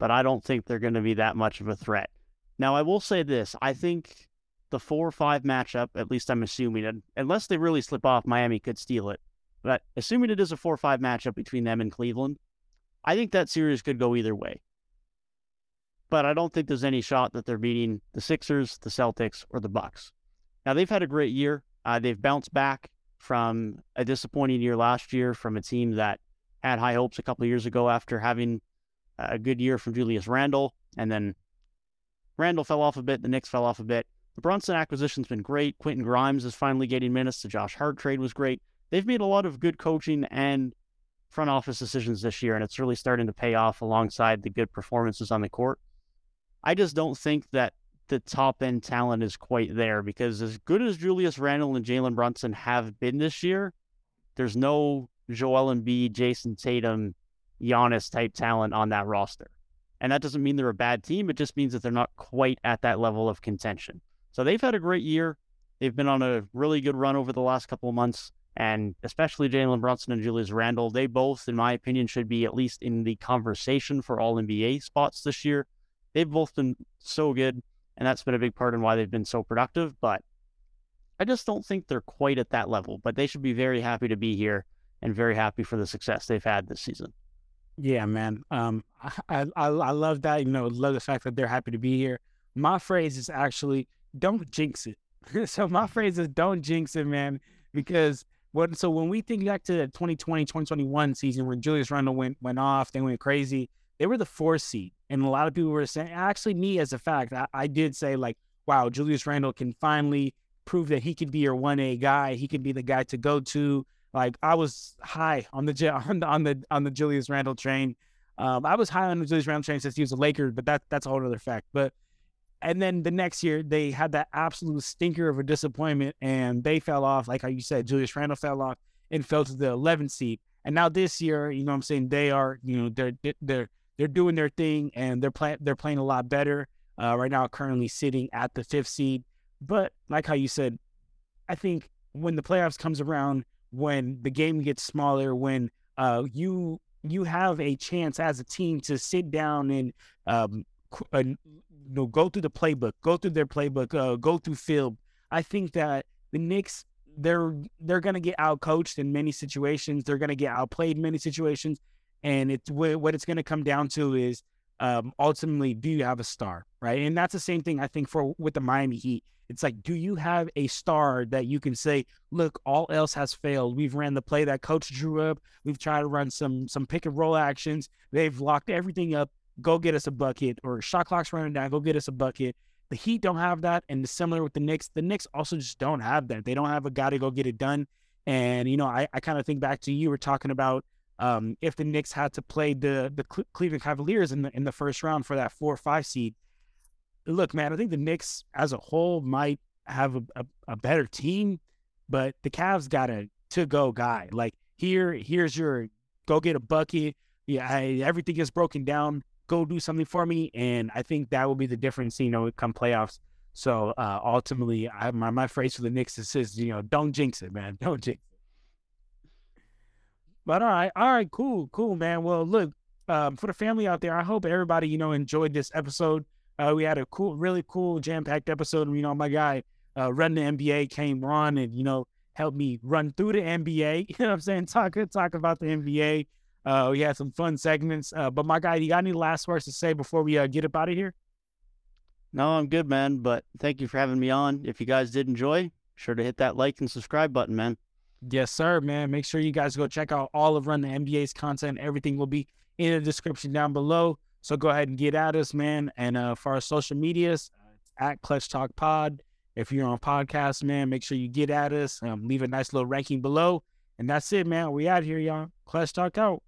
but I don't think they're going to be that much of a threat. Now, I will say this: I think the four or five matchup, at least I'm assuming, unless they really slip off, Miami could steal it. But assuming it is a four five matchup between them and Cleveland, I think that series could go either way. But I don't think there's any shot that they're beating the Sixers, the Celtics, or the Bucks. Now, they've had a great year. Uh, they've bounced back from a disappointing year last year from a team that had high hopes a couple of years ago after having a good year from Julius Randle. And then Randle fell off a bit. The Knicks fell off a bit. The Brunson acquisition's been great. Quentin Grimes is finally getting minutes. The Josh Hart trade was great. They've made a lot of good coaching and front office decisions this year, and it's really starting to pay off alongside the good performances on the court. I just don't think that the top-end talent is quite there, because as good as Julius Randle and Jalen Brunson have been this year, there's no Joel Embiid, Jason Tatum, Giannis-type talent on that roster. And that doesn't mean they're a bad team. It just means that they're not quite at that level of contention. So they've had a great year. They've been on a really good run over the last couple of months. And especially Jalen Brunson and Julius Randle, they both, in my opinion, should be at least in the conversation for all N B A spots this year. They've both been so good, and that's been a big part in why they've been so productive. But I just don't think they're quite at that level. But they should be very happy to be here and very happy for the success they've had this season. Yeah, man. Um, I, I I love that. You know, love the fact that they're happy to be here. My phrase is actually, don't jinx it. So my phrase is, don't jinx it, man, because... So when we think back to the twenty twenty, twenty twenty-one season when Julius Randle went went off, they went crazy, they were the fourth seed. And a lot of people were saying, actually me as a fact, I, I did say like, wow, Julius Randle can finally prove that he could be your one A guy. He could be the guy to go to. Like I was high on the on the on the, on the Julius Randle train. Um, I was high on the Julius Randle train since he was a Laker, but that, that's a whole other fact. But And then the next year, they had that absolute stinker of a disappointment, and they fell off. Like how you said, Julius Randle fell off and fell to the eleventh seed. And now this year, you know what I'm saying, they are, you know, they're they're they're doing their thing, and they're playing they're playing a lot better uh, right now. Currently sitting at the fifth seed, but like how you said, I think when the playoffs comes around, when the game gets smaller, when uh, you you have a chance as a team to sit down and. Um, Uh, you know, go through the playbook, go through their playbook, uh, go through film. I think that the Knicks, they're they're gonna get outcoached in many situations. They're gonna get outplayed in many situations, and it's what it's gonna come down to is um, ultimately, do you have a star, right? And that's the same thing I think for with the Miami Heat. It's like, do you have a star that you can say, look, all else has failed. We've ran the play that Coach drew up. We've tried to run some some pick and roll actions. They've locked everything up. Go get us a bucket, or shot clock's running down, go get us a bucket. The Heat don't have that, and similar with the Knicks. The Knicks also just don't have that. They don't have a guy to go get it done. And, you know, I, I kind of think back to you were talking about um, if the Knicks had to play the the Cle- Cleveland Cavaliers in the, in the first round for that four or five seed. Look, man, I think the Knicks as a whole might have a, a, a better team, but the Cavs got a to-go guy. Like, here, here's your go get a bucket. Yeah, I, everything is broken down. Go do something for me, and I think that will be the difference, you know, come playoffs. So uh, ultimately, I, my my phrase for the Knicks is, is, you know, don't jinx it, man, don't jinx it. But all right, all right, cool, cool, man. Well, look, um, for the family out there, I hope everybody, you know, enjoyed this episode. Uh, we had a cool, really cool, jam-packed episode. You know, my guy, uh, Run the N B A came on, and you know, help me run through the N B A. You know what I'm saying? Talk, talk about the N B A. Uh, we had some fun segments. Uh, but my guy, you got any last words to say before we uh, get up out of here? No, I'm good, man. But thank you for having me on. If you guys did enjoy, be sure to hit that like and subscribe button, man. Yes, sir, man. Make sure you guys go check out all of Run the N B A's content. Everything will be in the description down below. So go ahead and get at us, man. And uh, for our social medias, at Clutch Talk Pod. If you're on podcast, man, make sure you get at us. Um, leave a nice little ranking below. And that's it, man. We out here, y'all. Clutch Talk out.